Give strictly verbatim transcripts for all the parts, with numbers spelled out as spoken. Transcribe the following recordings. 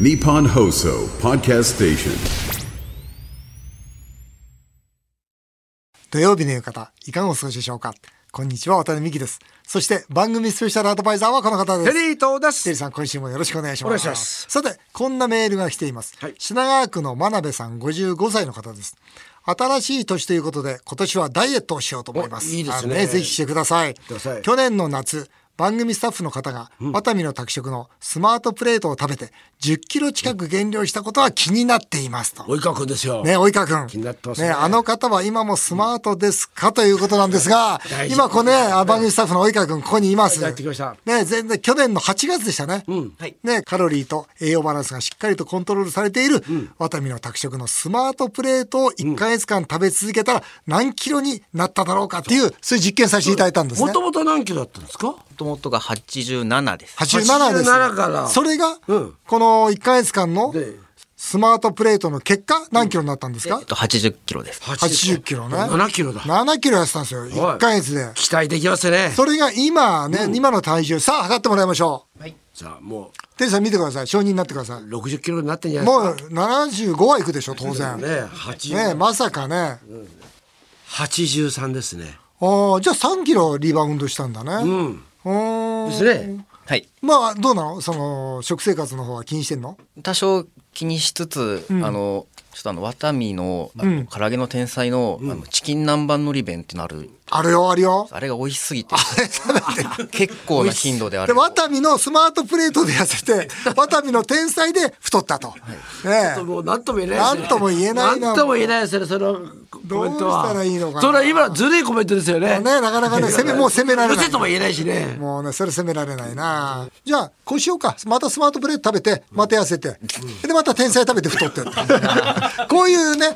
ニッポン放送ポッドキャストステーション。土曜日の夕方、いかがお過ごしでしょうか。こんにちは、渡辺美希です。そして番組スペシャルアドバイザーはこの方です。テリーとです。テリーさん、今週もよろしくお願いします。お願いします。さて、こんなメールが来ています。はい、品川区の真鍋さん、ごじゅうごさいの方です。新しい年ということで、今年はダイエットをしようと思います。いいですね。あのね、ぜひしてください。ください。去年の夏、番組スタッフの方がワタミの宅食のスマートプレートを食べてじゅっキロ近く減量したことは気になっていますと。及川くんですよね。及川くん気になってます ね, ねあの方は今もスマートですかということなんですが、今こうね、番組スタッフの及川くんここにいますね。全然去年のはちがつでしたね、うん、ね、カロリーと栄養バランスがしっかりとコントロールされているワタミの宅食のスマートプレートをいっかげつかん食べ続けたら何キロになっただろうかっていう、そういう実験させていただいたんですね。もともと何キロだったんですか。元がはちじゅうななです。はちじゅうななです。からそれが、うん、このいっかげつかんのスマートプレートの結果何キロになったんですか。うん、えっと、はちじゅっキロです。はちじゅっキロね。ななキロだ。ななキロやってたんですよ。いっかげつで。期待できますね。それが今ね、うん、今の体重さあ測ってもらいましょう。はい。じゃあもう。テリーさん見てください。承認になってください。ろくじゅっキロになってんじゃないですか。もうななじゅうごはいくでしょ当然。ね。はちじゅう。ね、まさかね。うん、はちじゅうさんですね。ああ、じゃあさんキロリバウンドしたんだね。うん。ですね。はい。まあどうなの、その食生活の方は気にしてんの？多少気にしつつ、うん、あのちょっとあのワタミの、うん、唐揚げの天才の、うん、あのチキン南蛮のり弁ってのある。あるよあるよ。あれが美味しすぎて。結構な頻度である。でワタミのスマートプレートで痩せて、ワタミの天才で太ったと。はい、ねえ。ともうなんとも言えない。なんとも言えないな。なんとも言えないですね。そのコメントは。どうしたらいいのかな。それは今ずるいコメントですよね。ね、なかなかね、攻めもう攻められない。うせとも言えないしね。もうね、それ攻められないな。じゃあこうしようか。またスマートプレート食べて、また痩せて、うん、でまた天才食べて太って。こういうね。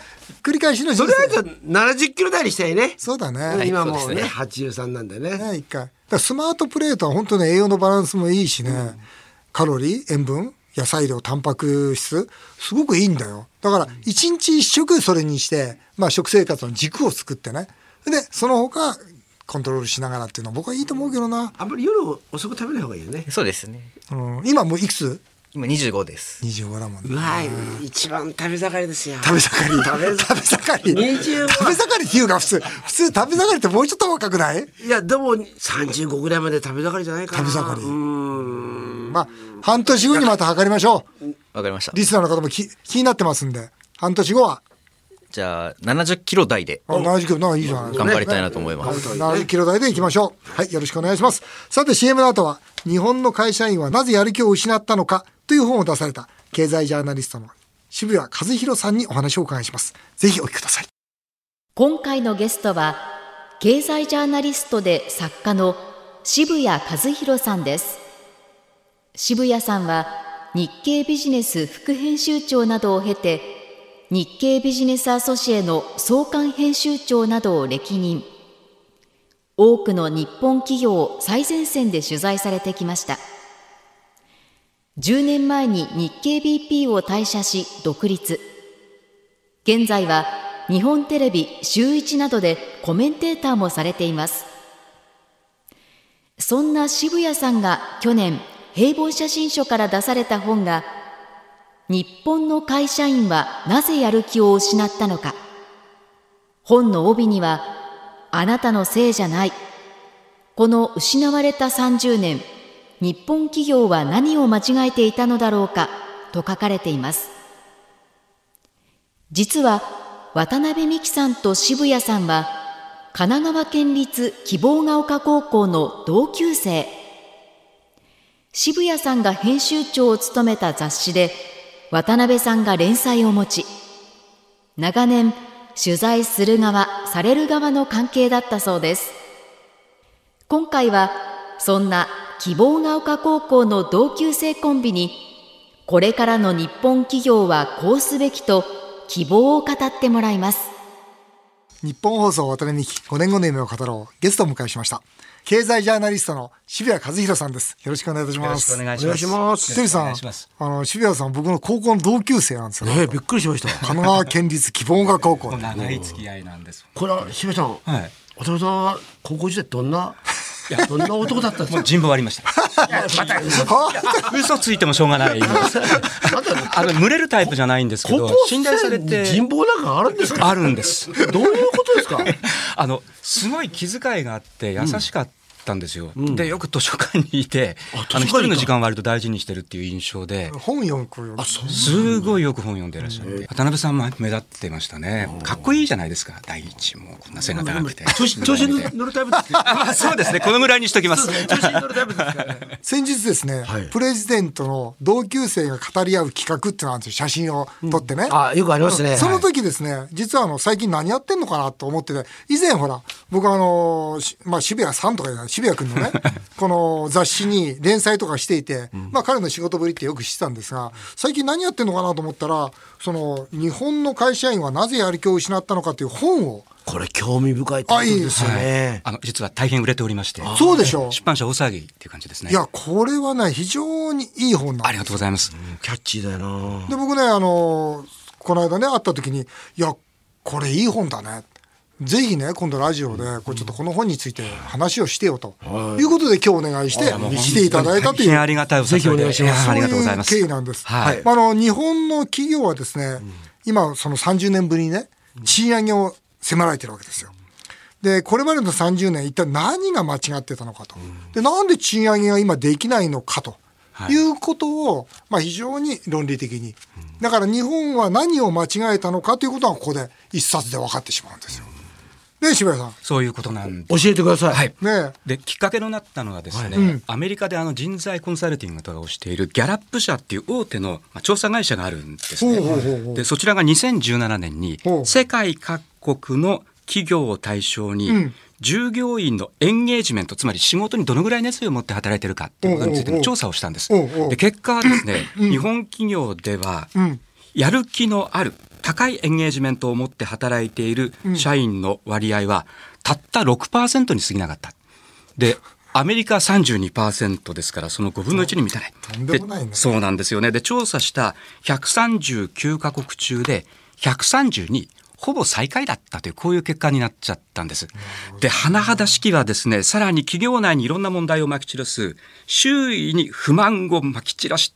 繰り返しの人生。とりあえずななじゅっキロ台にしたいね。そうだね。はい、今もうね、はちじゅうさんなんでね。ね、一回。だからスマートプレートは本当に栄養のバランスもいいしね、うん、カロリー、塩分、野菜量、タンパク質、すごくいいんだよ。だから一日一食それにして、まあ食生活の軸を作ってね。で、その他コントロールしながらっていうのは僕はいいと思うけどな。あんまり夜遅く食べない方がいいよね。そうですね。うん、今もういくつ？今にじゅうごです。にじゅうごだもんね。うわー、一番食べ盛りですよ。食べ盛り。食べ盛り。にじゅうご。食べ盛りっていうか、普通普通食べ盛りってもうちょっと若くない？いやでもさんじゅうごぐらいまで食べ盛りじゃないかな。食べ盛り。うーん。まあ半年後にまた測りましょう。わかりました。リスナーの方もき気になってますんで、半年後は。じゃあななじゅっキロ台で。あ、ななじゅっキロなんかいいじゃない。頑張りたいなと思います。ななじゅっキロ台でいきましょう。はい、よろしくお願いします。さて シーエム の後は日本の会社員はなぜやる気を失ったのかという本を出された経済ジャーナリストの渋谷和弘さんにお話をお伺いします。ぜひお聞きください。今回のゲストは経済ジャーナリストで作家の渋谷和弘さんです。渋谷さんは日経ビジネス副編集長などを経て。日経ビジネスアソシエの創刊編集長などを歴任、多くの日本企業を最前線で取材されてきました。じゅうねんまえに日経 ビーピー を退社し独立、現在は日本テレビ週いちなどでコメンテーターもされています。そんな渋谷さんが去年平凡写真書から出された本が日本の会社員はなぜやる気を失ったのか。本の帯には、あなたのせいじゃない。この失われたさんじゅうねん、日本企業は何を間違えていたのだろうかと書かれています。実は渡辺美希さんと渋谷さんは神奈川県立希望ヶ丘高校の同級生。渋谷さんが編集長を務めた雑誌で渡辺さんが連載を持ち、長年取材する側、される側の関係だったそうです。今回はそんな希望ヶ丘高校の同級生コンビに、これからの日本企業はこうすべきと希望を語ってもらいます。日本放送渡辺美希、ごねんごの夢を語ろう。ゲストを迎えしました。経済ジャーナリストの渋谷和弘さんです。よろしくお願いいたします。よろしくお願いします。お願いします。テリーさん、あの渋谷さん、僕の高校の同級生なんですよ。えー、びっくりしました。神奈川県立希望が高校。長い付き合いなんです。これは渋谷さん、はい、渡辺さんは高校時代どんないや、どんな男だったんですか。もう人望ありました。いや、また嘘。嘘ついてもしょうがない。あの、群れるタイプじゃないんですけど、信頼されて。人望なんかあるんですか。あるんです。どういうことですか。あの、すごい気遣いがあって、優しかった。うんたんですよ。うん、でよく図書館にいて、あの一人の時間を割と大事にしてるっていう印象で、本読むよ。すごいよく本読んでいらっしゃる。渡辺さんも目立ってましたね。かっこいいじゃないですか。第一もこんな背が高くて。調子に乗るタイプです。まあそうですね。このぐらいにしときます。調子に乗るタイプですからね。先日ですね、プレジデントの同級生が語り合う企画ってなんですよ。写真を撮ってね。あ、よくありますね。その時ですね、実はあの最近何やってんのかなと思ってて、以前ほら僕あのまあ渋谷さんとか渋谷君のねこの雑誌に連載とかしていて、まあ、彼の仕事ぶりってよく知ってたんですが、最近何やってんのかなと思ったら、その日本の会社員はなぜやる気を失ったのかという本を、これ興味深いところですよね。あの実は大変売れておりまして、そうでしょう。出版社大騒ぎっていう感じですね。いやこれはね非常にいい本なんです。ありがとうございます。キャッチーだよな。で僕ねあのこの間ね会った時に、いやこれいい本だね。ぜひね今度ラジオでこれちょっとこの本について話をしてよということで今日お願いしてしていただいたという、ありがたいお誘いで、そういう経緯なんです。あの日本の企業はですね、今そのさんじゅうねんぶりにね賃上げを迫られてるわけですよ。でこれまでのさんじゅうねん一体何が間違ってたのかと、でなんで賃上げが今できないのかということを、まあ非常に論理的に、だから日本は何を間違えたのかということがここで一冊で分かってしまうんですよ。ね、渋谷さん、そういうことなんです。教えてください。はい。ね、できっかけとなったのはですね、はい、うん、アメリカであの人材コンサルティングとかをしているギャラップ社っていう大手の調査会社があるんですね。でそちらがにせんじゅうななねんに世界各国の企業を対象に、うん、従業員のエンゲージメント、つまり仕事にどのぐらい熱意を持って働いてるかっていうことについての調査をしたんです。で結果はですね、うん、日本企業では、うん、やる気のある高いエンゲージメントを持って働いている社員の割合はたった ろくパーセント に過ぎなかった。でアメリカ さんじゅうにパーセント ですから、そのごぶんのいちに満たない。とんでもないね。でそうなんですよね。で調査したひゃくさんじゅうきゅうかこく中でひゃくさんじゅうにい、ほぼ最下位だったという、こういう結果になっちゃったんです。で甚だしきはですね、さらに企業内にいろんな問題をまき散らす、周囲に不満をまき散らし、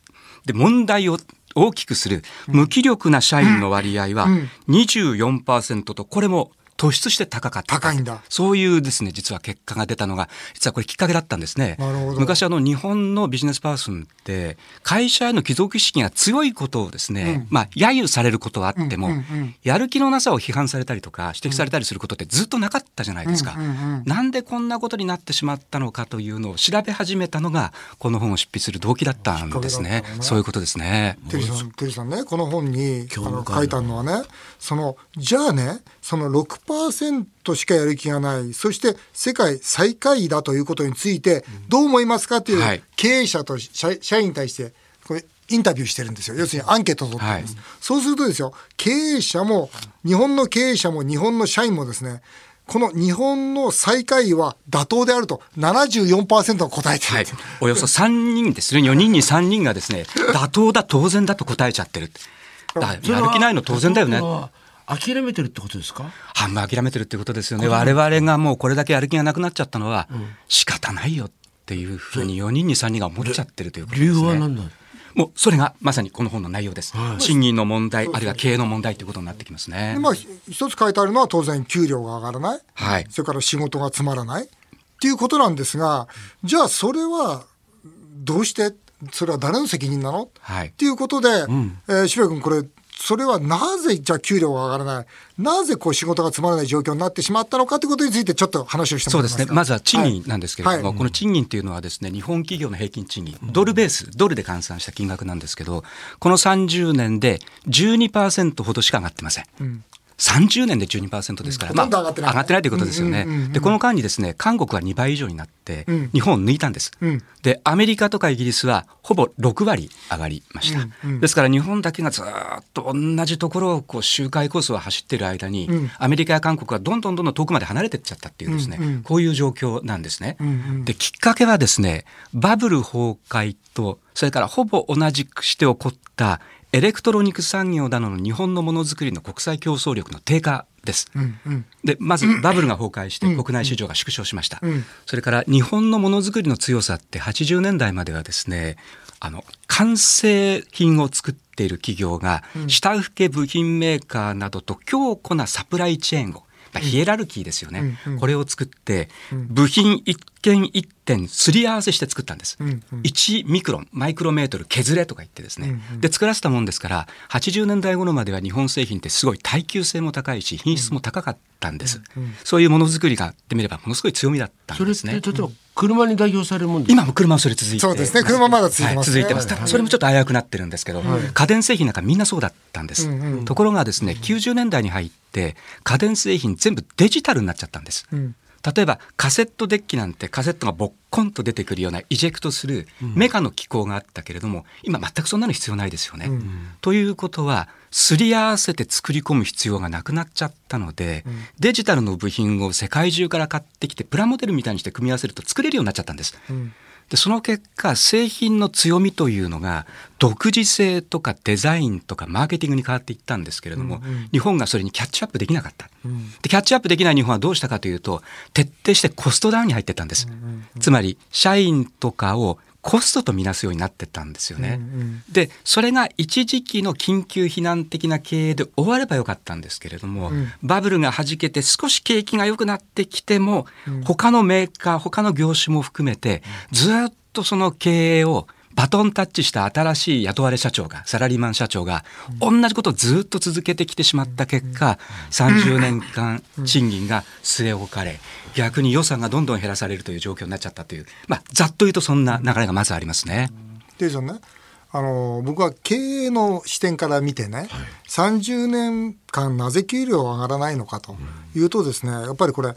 で問題を大きくする無気力な社員の割合は にじゅうよんパーセント と、これも突出して高かった。高いんだ。そういうですね、実は結果が出たのが、実はこれきっかけだったんですね。なるほど。昔あの日本のビジネスパーソンって会社への帰属意識が強いことをですね、うん、まあ揶揄されることはあっても、やる気のなさを批判されたりとか指摘されたりすることってずっとなかったじゃないですか。なんでこんなことになってしまったのかというのを調べ始めたのが、この本を執筆する動機だったんですね。ね、そういうことですね。テリーさん、テリーさんね、この本にあの書いたのはね、そのじゃあね、そのろくパーセント しかやる気がない、そして世界最下位だということについてどう思いますかという経営者と社員に対してこれインタビューしてるんですよ。要するにアンケートを取ってるんです、はい、そうするとですよ、経営者も日本の経営者も日本の社員もですね、この日本の最下位は妥当であると ななじゅうよんパーセント が答えてる、はい、およそさんにんですね、よにんにさんにんがですね妥当だ当然だと答えちゃってる。だやる気ないの当然だよね、諦めてるってことですか。あんま諦めてるってことですよね。我々がもうこれだけやる気がなくなっちゃったのは仕方ないよっていうふうによにんにさんにんが思っちゃってるということですね。理由は何だ。もうそれがまさにこの本の内容です、はい、賃金の問題、あるいは経営の問題ということになってきますね。で、まあ、一つ書いてあるのは当然給料が上がらない、はい、それから仕事がつまらないっていうことなんですが、じゃあそれはどうして、それは誰の責任なの、はい、っていうことで、うん、えー、渋谷君、これそれはなぜじゃあ給料が上がらない、なぜこう仕事がつまらない状況になってしまったのかということについてちょっと話をしてもらいますか。そうですね、まずは賃金なんですけれども、はいはい、この賃金というのはですね、日本企業の平均賃金、ドルベース、ドルで換算した金額なんですけど、このさんじゅうねんで じゅうにパーセント ほどしか上がってません、うん、さんじゅうねんで じゅうにパーセント ですから、まあ、上がってないということですよね。でこの間にですね、韓国はにばい以上になって日本を抜いたんです、うん、でアメリカとかイギリスはほぼろくわり上がりました、うんうん、ですから日本だけがずっと同じところをこう周回コースを走っている間に、うん、アメリカや韓国はどんどんどんどん遠くまで離れていっちゃったっていうですね、うんうん、こういう状況なんですね、うんうん、できっかけはですね、バブル崩壊と、それからほぼ同じくして起こったエレクトロニクス産業などの日本のものづくりの国際競争力の低下です、うんうん、でまずバブルが崩壊して国内市場が縮小しました、うんうん、それから日本のものづくりの強さってはちじゅうねんだいまではですね、あの完成品を作っている企業が下請け部品メーカーなどと強固なサプライチェーンを、ヒエラルキーですよね、うんうん、これを作って部品一件一点すり合わせして作ったんです、うんうん、いちミクロンマイクロメートル削れとか言ってですね、で作らせたもんですから、はちじゅうねんだい頃までは日本製品ってすごい耐久性も高いし品質も高かったんです、うんうん、そういうものづくりがあってみればものすごい強みだったんですね。それって例えば車に代表されるもんですか？今も車はそれ続いてます。そうですね、車まだ続いてますね、はい、続いてます、はい、それもちょっと危うくなってるんですけど、はい、家電製品なんかみんなそうだったんです、うんうん、ところがですねきゅうじゅうねんだいに入って家電製品全部デジタルになっちゃったんです、うん、例えばカセットデッキなんてカセットがボッコンと出てくるようなイジェクトするメカの機構があったけれども、うん、今全くそんなの必要ないですよね、うん、ということはすり合わせて作り込む必要がなくなっちゃったので、うん、デジタルの部品を世界中から買ってきてプラモデルみたいにして組み合わせると作れるようになっちゃったんです、うん、でその結果製品の強みというのが独自性とかデザインとかマーケティングに変わっていったんですけれども、うんうん、日本がそれにキャッチアップできなかった、うん、でキャッチアップできない日本はどうしたかというと徹底してコストダウンに入ってったんです、うんうんうん、つまり社員とかをコストとみなすようになってったんですよね、うんうん、でそれが一時期の緊急避難的な経営で終わればよかったんですけれども、うん、バブルがはじけて少し景気が良くなってきても、うん、他のメーカー他の業種も含めてずっとその経営をバトンタッチした新しい雇われ社長がサラリーマン社長が同じことをずっと続けてきてしまった結果、さんじゅうねんかん賃金が据え置かれ逆に予算がどんどん減らされるという状況になっちゃったという、まあ、ざっと言うとそんな流れがまずありますね。でじゃあね、あの僕は経営の視点から見てね、はい、さんじゅうねんかんなぜ給料上がらないのかというとですね、やっぱりこれ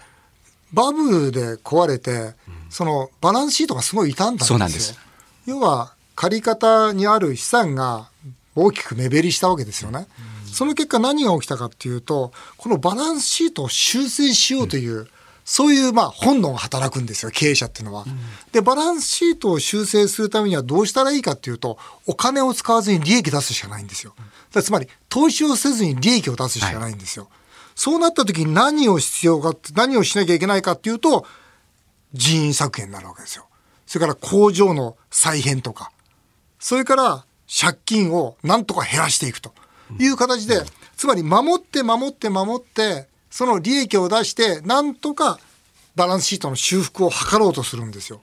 バブルで壊れてそのバランスシートがすごい傷んだんですよ。そうなんです。要は借方にある資産が大きく目減りしたわけですよね、うん、その結果何が起きたかっていうとこのバランスシートを修正しようという、うん、そういうまあ本能が働くんですよ経営者っていうのは、うん、でバランスシートを修正するためにはどうしたらいいかっていうとお金を使わずに利益出すしかないんですよ。だつまり投資をせずに利益を出すしかないんですよ、はい、そうなった時に何を必要か何をしなきゃいけないかっていうと人員削減になるわけですよ。それから工場の再編とかそれから借金をなんとか減らしていくという形で、つまり守って守って守ってその利益を出してなんとかバランスシートの修復を図ろうとするんですよ。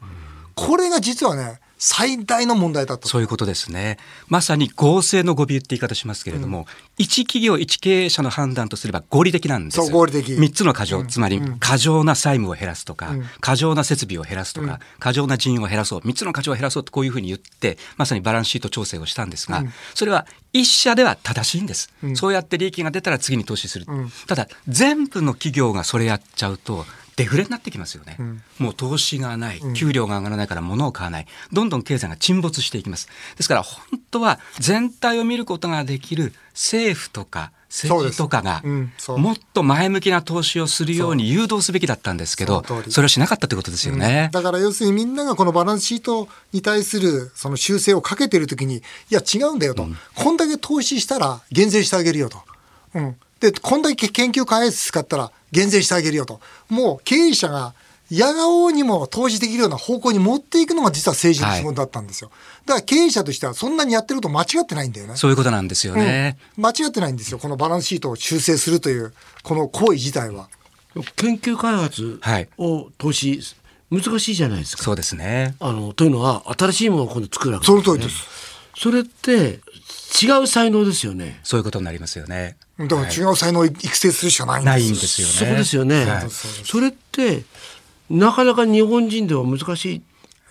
これが実はね最大の問題だと。そういうことですね。まさに合成の誤謬って言い方しますけれども、うん、一企業一経営者の判断とすれば合理的なんです。そう合理的。みっつの過剰、うん、つまり過剰な債務を減らすとか、うん、過剰な設備を減らすとか、うん、過剰な人員を減らそうみっつの過剰を減らそうとこういうふうに言ってまさにバランスシート調整をしたんですが、うん、それは一社では正しいんです、うん、そうやって利益が出たら次に投資する、うん、ただ全部の企業がそれやっちゃうとデフレになってきますよね、うん、もう投資がない給料が上がらないから物を買わない、うん、どんどん経済が沈没していきます。ですから本当は全体を見ることができる政府とか政治とかがもっと前向きな投資をするように誘導すべきだったんですけど そ, それをしなかったということですよね、うん、だから要するにみんながこのバランスシートに対するその修正をかけているときにいや違うんだよと、うん、こんだけ投資したら減税してあげるよと、うん、でこんだけ研究開発使ったら減税してあげるよと、もう経営者がやがおうにも投資できるような方向に持っていくのが実は政治の仕事だったんですよ、はい、だから経営者としてはそんなにやってること間違ってないんだよね。そういうことなんですよね、うん、間違ってないんですよこのバランスシートを修正するというこの行為自体は。研究開発を投資、はい、難しいじゃないですか。そうですね。あのというのは新しいものを今度作るわけですね。その通りです。それって違う才能ですよね。そういうことになりますよね。だから違う才能を育成するしかないんです、はい、ないんですよね。そうですよね、はい、それってなかなか日本人では難しい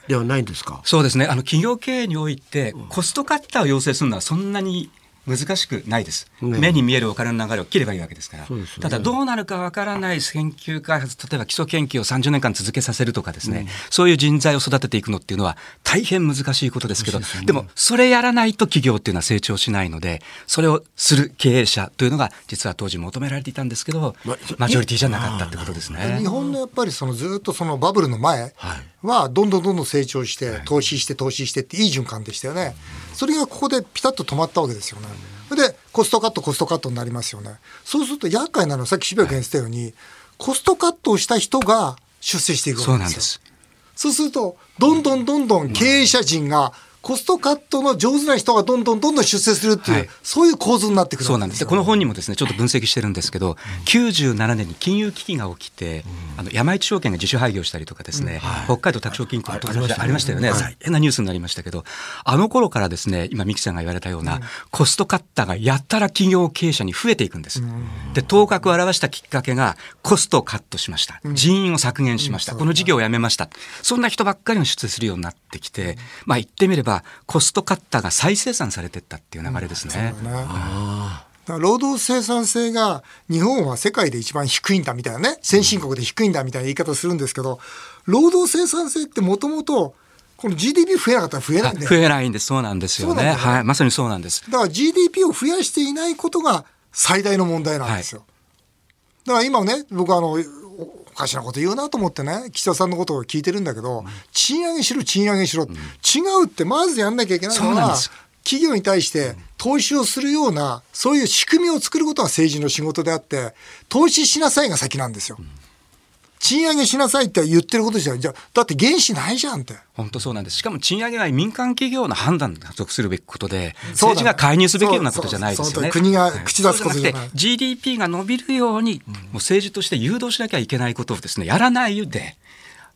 ではないんですか。そうですね。あの企業経営においてコストカッターを要請するのはそんなに難しくないです、ね、目に見えるお金の流れを切ればいいわけですから、ね、ただどうなるかわからない研究開発例えば基礎研究をさんじゅうねんかん続けさせるとかですね、うん、そういう人材を育てていくのっていうのは大変難しいことですけど で,、ね、でもそれやらないと企業っていうのは成長しないのでそれをする経営者というのが実は当時求められていたんですけど、ま、マジョリティじゃなかったってことですね。日本のやっぱりそのずっとそのバブルの前はどんどんどんどん成長して投資して投資してっていい循環でしたよね。それがここでピタッと止まったわけですよね。でコストカットコストカットになりますよね。そうすると厄介なのはさっき渋谷君言ってたように、はい、コストカットをした人が出世していくわけですよ。そうなんです。そうするとどんどんどんどん経営者陣が、コストカットの上手な人がどんどんどんどん出世するっていう、はい、そういう構図になってくるんですよ。そうなんです。この本にもですねちょっと分析してるんですけど、うん、きゅうじゅうななねんに金融危機が起きて、うん、あの山一証券が自主廃業したりとかですね、うんはい、北海道拓殖銀行とかありましたよね。大変なニュースになりましたけど、あの頃からですね今三木さんが言われたような、うん、コストカッターがやったら企業経営者に増えていくんです、うん、で頭角を現したきっかけがコストをカットしました、うん、人員を削減しました、うん、この事業をやめました、そんな人ばっかりが出世するようになってきて、うん、まあ言ってみればコストカッターが再生産されていったっていう流れですね。うん、そうだね。あー。だから労働生産性が日本は世界で一番低いんだみたいなね、先進国で低いんだみたいな言い方するんですけど、労働生産性ってもともとこの ジーディーピー 増えなかったら増えないんだよ。増えないんです。そうなんですよね。はい、まさにそうなんです。だから ジーディーピー を増やしていないことが最大の問題なんですよ。はい、だから今ね、僕あのおかしなこと言うなと思ってね岸田さんのことを聞いてるんだけど、うん、賃上げしろ賃上げしろ、うん、違うってまずやんなきゃいけないのは企業に対して投資をするようなそういう仕組みを作ることが政治の仕事であって、投資しなさいが先なんですよ、うん、賃上げしなさいって言ってることじゃ、じゃだって原資ないじゃんって。本当そうなんです。しかも賃上げは民間企業の判断に属するべきことで、政治が介入すべきようなことじゃないですよね。国が口出すことじゃない。そうじゃなくて ジーディーピー が伸びるように、うん、もう政治として誘導しなきゃいけないことをですねやらないで、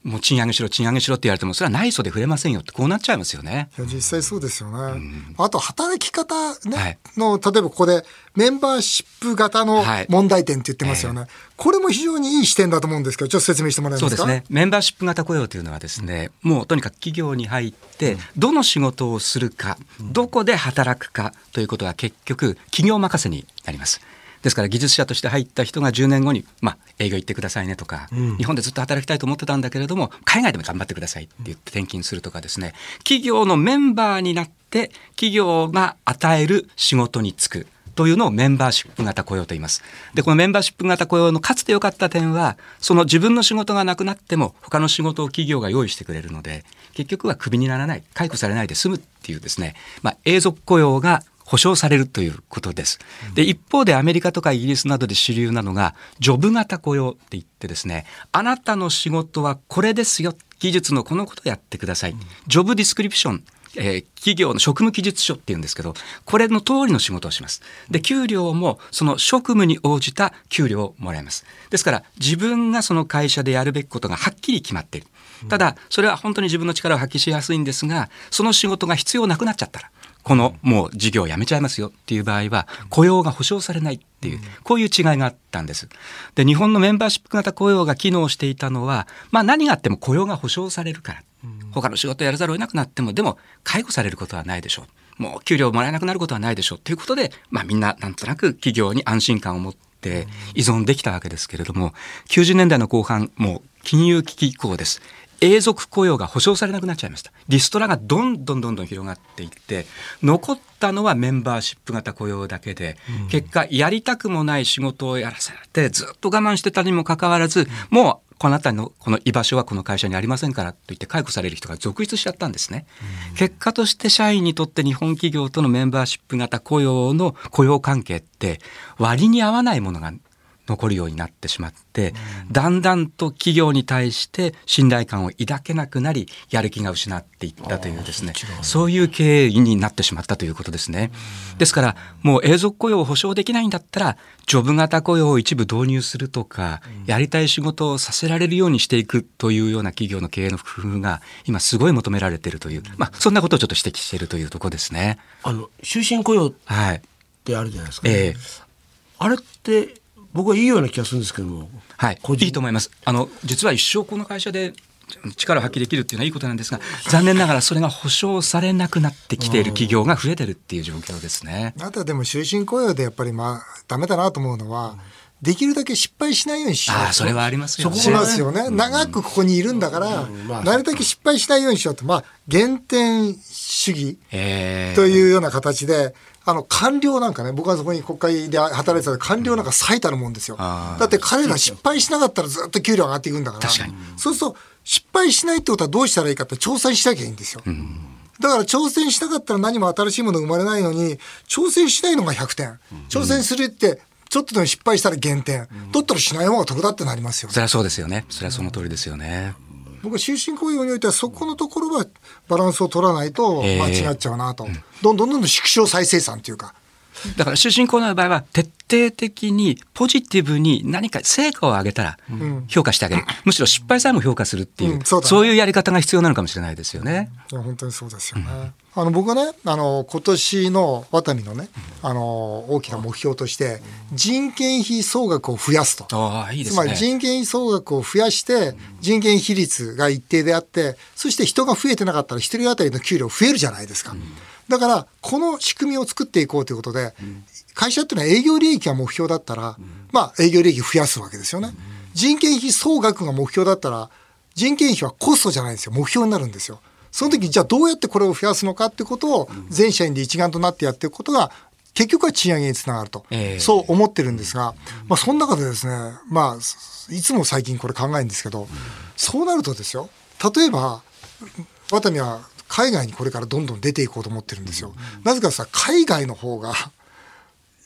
もう賃上げしろ賃上げしろって言われてもそれはないそうで触れませんよってこうなっちゃいますよね。いや実際そうですよね、うん、あと働き方、ねはい、の例えばここでメンバーシップ型の問題点って言ってますよね、はいえー、これも非常にいい視点だと思うんですけどちょっと説明してもらえますか。そうですね、メンバーシップ型雇用というのはですね、うん、もうとにかく企業に入ってどの仕事をするか、うん、どこで働くかということは結局企業任せになります。ですから技術者として入った人がじゅうねんごに、まあ、営業行ってくださいねとか、うん、日本でずっと働きたいと思ってたんだけれども海外でも頑張ってくださいって言って転勤するとかですね、企業のメンバーになって企業が与える仕事に就くというのをメンバーシップ型雇用と言います。でこのメンバーシップ型雇用のかつて良かった点は、その自分の仕事がなくなっても他の仕事を企業が用意してくれるので結局はクビにならない、解雇されないで済むっていうですね、まあ、永続雇用が保障されるということです。で、一方でアメリカとかイギリスなどで主流なのがジョブ型雇用って言ってですね、あなたの仕事はこれですよ、技術のこのことをやってください、ジョブディスクリプション、えー、企業の職務記述書っていうんですけど、これの通りの仕事をします。で給料もその職務に応じた給料をもらえます。ですから自分がその会社でやるべきことがはっきり決まっている。ただそれは本当に自分の力を発揮しやすいんですが、その仕事が必要なくなっちゃったらこのもう事業をやめちゃいますよっていう場合は雇用が保障されないっていう、こういう違いがあったんです。で、日本のメンバーシップ型雇用が機能していたのは、まあ何があっても雇用が保障されるから、他の仕事をやらざるを得なくなっても、でも解雇されることはないでしょう。もう給料もらえなくなることはないでしょうということで、まあみんななんとなく企業に安心感を持って依存できたわけですけれども、きゅうじゅうねんだいの後半、もう金融危機以降です。永続雇用が保障されなくなっちゃいました。リストラがどんどんどんどん広がっていって、残ったのはメンバーシップ型雇用だけで、うん、結果やりたくもない仕事をやらされてずっと我慢してたにもかかわらず、うん、もうこの辺りのこの居場所はこの会社にありませんからといって解雇される人が続出しちゃったんですね、うん、結果として社員にとって日本企業とのメンバーシップ型雇用の雇用関係って割に合わないものが残るようになってしまって、だんだんと企業に対して信頼感を抱けなくなり、やる気が失っていったというですね、そういう経緯になってしまったということですね。ですから、もう永続雇用を保障できないんだったら、ジョブ型雇用を一部導入するとか、やりたい仕事をさせられるようにしていくというような企業の経営の工夫が今すごい求められているという、まあそんなことをちょっと指摘しているというところですね。あの終身雇用ってあるじゃないですか、ねはいえー、あれって僕はいいような気がするんですけども、はい、いいと思います。あの実は一生この会社で力を発揮できるっていうのはいいことなんですが、残念ながらそれが保証されなくなってきている企業が増えてるっていう状況ですね。あとはでも終身雇用でやっぱり、まあ、ダメだなと思うのは、うん、できるだけ失敗しないようにしよう。ああ、それはありますよね。そこなんですよね。長くここにいるんだから、うんまあ、なるだけ失敗しないようにしようと、まあ、減点主義というような形で、あの官僚なんかね、僕はそこに国会で働いてた官僚なんか最たるもんですよ、うん、だって彼ら失敗しなかったらずっと給料上がっていくんだから。確かに。そうすると失敗しないってことはどうしたらいいかって調査しなきゃいいんですよ、うん、だから挑戦したかったら何も新しいもの生まれないのに、挑戦しないのがひゃくてん、挑戦するってちょっとでも失敗したら減点、うん、だったらしない方が得だってなりますよね。それはそうですよね。それはその通りですよね。僕は終身雇用においてはそこのところはバランスを取らないと間違っちゃうなと、えー、どんどんどんどん縮小再生産というか、だから終身雇用の場合は徹底的にポジティブに何か成果を上げたら評価してあげる、うん、むしろ失敗さえも評価するっていう、うん、そうだね、そういうやり方が必要なのかもしれないですよね。いや本当にそうですよね、うん、あの僕はね、あの今年のワタミのね、あの大きな目標として人件費総額を増やすと。ああ、いいですね。つまり人件費総額を増やして人件比率が一定であって、そして人が増えてなかったら一人当たりの給料増えるじゃないですか、うん、だからこの仕組みを作っていこうということで、会社っていうのは営業利益が目標だったら、まあ営業利益増やすわけですよね。人件費総額が目標だったら、人件費はコストじゃないんですよ、目標になるんですよ。その時じゃあどうやってこれを増やすのかってことを全社員で一丸となってやっていくことが結局は賃上げにつながると、えー、そう思ってるんですが、まあ、その中でですね、まあいつも最近これ考えるんですけど、そうなるとですよ、例えばワタミは海外にこれからどんどん出ていこうと思ってるんですよ。なぜかさ、海外の方が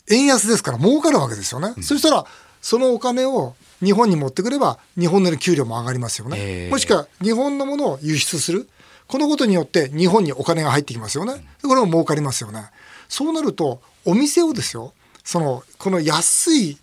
円安ですから儲かるわけですよね、うん、そしたらそのお金を日本に持ってくれば日本の給料も上がりますよね、えー、もしくは日本のものを輸出する、このことによって日本にお金が入ってきますよね。これも儲かりますよね。そうなるとお店をですよ、そのこの安い、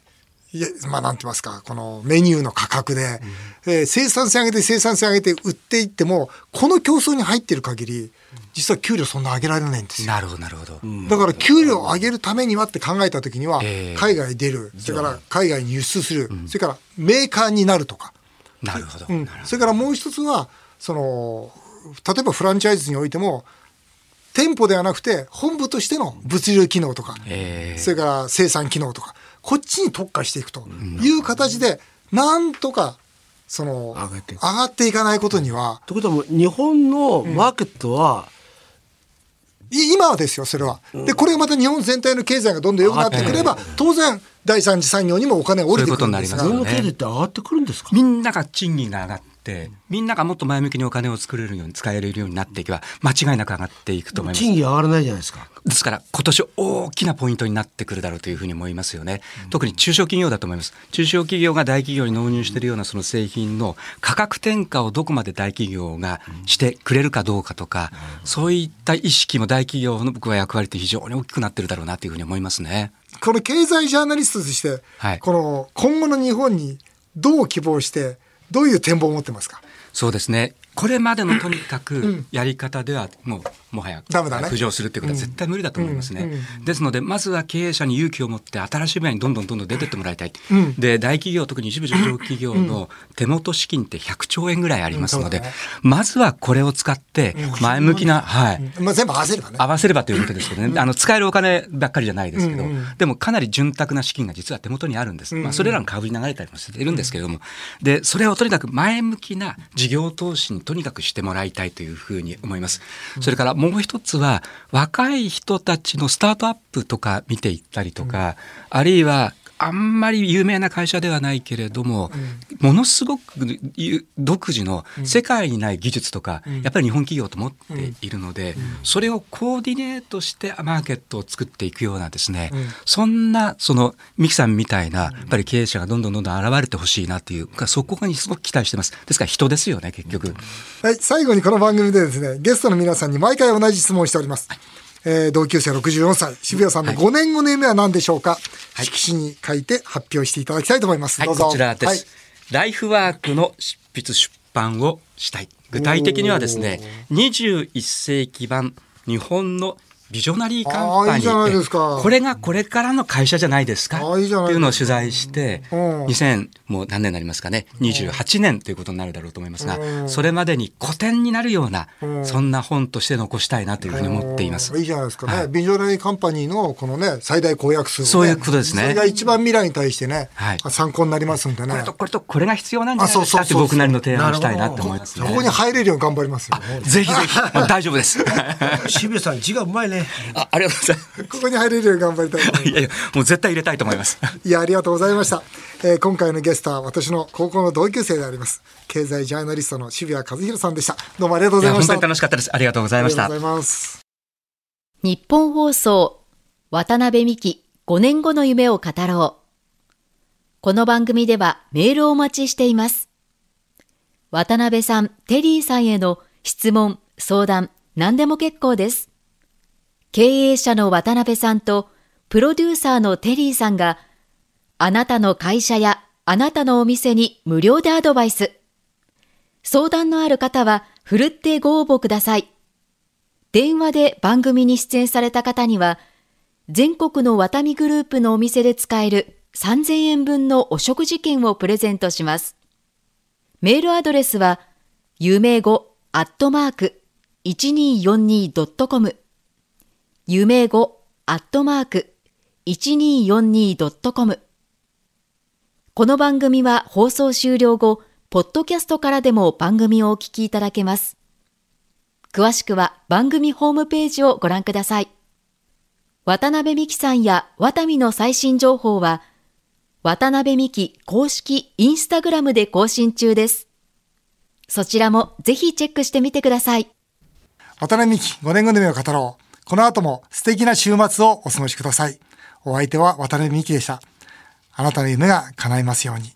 まあなんて言いますか、このメニューの価格で、うん、えー、生産性上げて生産性上げて売っていっても、この競争に入ってる限り実は給料そんな上げられないんですよ。なるほどなるほど。だから給料を上げるためにはって考えた時には、えー、海外に出る、それから海外に輸出する、うん、それからメーカーになるとか。なるほど、うん、それからもう一つはその例えばフランチャイズにおいても店舗ではなくて本部としての物流機能とか、えー、それから生産機能とか、こっちに特化していくという形で、なんとかその上がっていかないことには。ということはもう日本のマーケットは、うん、今はですよ、それは。でこれがまた日本全体の経済がどんどん良くなってくれば、当然第三次産業にもお金が降りてくるんですが、そういうことになりますよね。日本の経済って上がってくるんですか。みんなが賃金が上がって、みんながもっと前向きにお金を作れるように使えるようになっていけば、間違いなく上がっていくと思います。賃金上がらないじゃないですか。ですから今年大きなポイントになってくるだろうというふうに思いますよね、うん、特に中小企業だと思います。中小企業が大企業に納入しているようなその製品の価格転嫁をどこまで大企業がしてくれるかどうかとか、うん、そういった意識も大企業の僕は役割って非常に大きくなってるだろうなというふうに思いますね。この経済ジャーナリストとして、はい、この今後の日本にどう希望して、どういう展望を持ってますか。そうですね、これまでのとにかくやり方ではもうもはや浮上するということは絶対無理だと思いますね。ですのでまずは経営者に勇気を持って新しい分野にどんどんどんどん出てってもらいたい、うん、で大企業、特に一部上場企業の手元資金ってひゃくちょうえんぐらいありますので、うんうんね、まずはこれを使って前向きな、はいまあ、全部合わせればね合わせればということですけどね、うん、あの使えるお金ばっかりじゃないですけど、うんうん、でもかなり潤沢な資金が実は手元にあるんです、まあ、それらの株に流れたりもしているんですけれども、でそれをとにかく前向きな事業投資にとにかくしてもらいたいというふうに思います。それからもう一つは若い人たちのスタートアップとか見ていったりとか、うん、あるいはあんまり有名な会社ではないけれども、うん、ものすごく独自の世界にない技術とか、うん、やっぱり日本企業と持っているので、うんうん、それをコーディネートしてマーケットを作っていくようなですね、うん、そんなその三木さんみたいなやっぱり経営者がどんどんどんどん現れてほしいなというか、そこにすごく期待してます。ですから人ですよね結局、うんはい、最後にこの番組でですね、ゲストの皆さんに毎回同じ質問をしております、はいえー、同級生ろくじゅうよんさい渋谷さんのごねんごの夢は何でしょうか、はい、色紙に書いて発表していただきたいと思います、はい、どうぞ。こちらです、はい、ライフワークの執筆出版をしたい。具体的にはですねにじゅういっせいきばん日本のビジョナリーカンパニー、いいこれがこれからの会社じゃないですかというのを取材してにせんもう何年になりますかね、にじゅうはちねんということになるだろうと思いますが、それまでに古典になるようなそんな本として残したいなというふうに思っています。いいじゃないですかね、はい、ビジョナリーカンパニーのこのね最大公約数、ね、そういうことですね。それが一番未来に対してね、はい、参考になりますんでね、これとこれとこれが必要なんじゃないですかって僕なりの提案をしたいなと思いますね。そこに入れるように頑張りますよ、ね、ぜひぜひ、まあ、大丈夫です。渋谷さん字がうまいね。ね。あ、ありがとうございます。ここに入れるように頑張りたいと思います。いやいや、もう絶対入れたいと思います。いや、ありがとうございました。えー、今回のゲストは私の高校の同級生であります。経済ジャーナリストの渋谷和弘さんでした。どうもありがとうございました。本当に楽しかったです。ありがとうございました。ありがとうございます。日本放送、渡辺美希ごねんごの夢を語ろう。この番組ではメールをお待ちしています。渡辺さん、テリーさんへの質問、相談、何でも結構です。経営者の渡辺さんとプロデューサーのテリーさんがあなたの会社やあなたのお店に無料でアドバイス。相談のある方はふるってご応募ください。電話で番組に出演された方には全国のワタミグループのお店で使えるさんぜんえんぶんのお食事券をプレゼントします。メールアドレスは夢語アットマーク いちにーよんにードットコム 夢語アットマーク いちにーよんにードットコム。 この番組は放送終了後、ポッドキャストからでも番組をお聞きいただけます。詳しくは番組ホームページをご覧ください。渡辺美希さんやワタミの最新情報は、渡辺美希公式インスタグラムで更新中です。そちらもぜひチェックしてみてください。渡辺美希ごねんごの夢を語ろう。この後も素敵な週末をお過ごしください。お相手は渡辺美希でした。あなたの夢が叶いますように。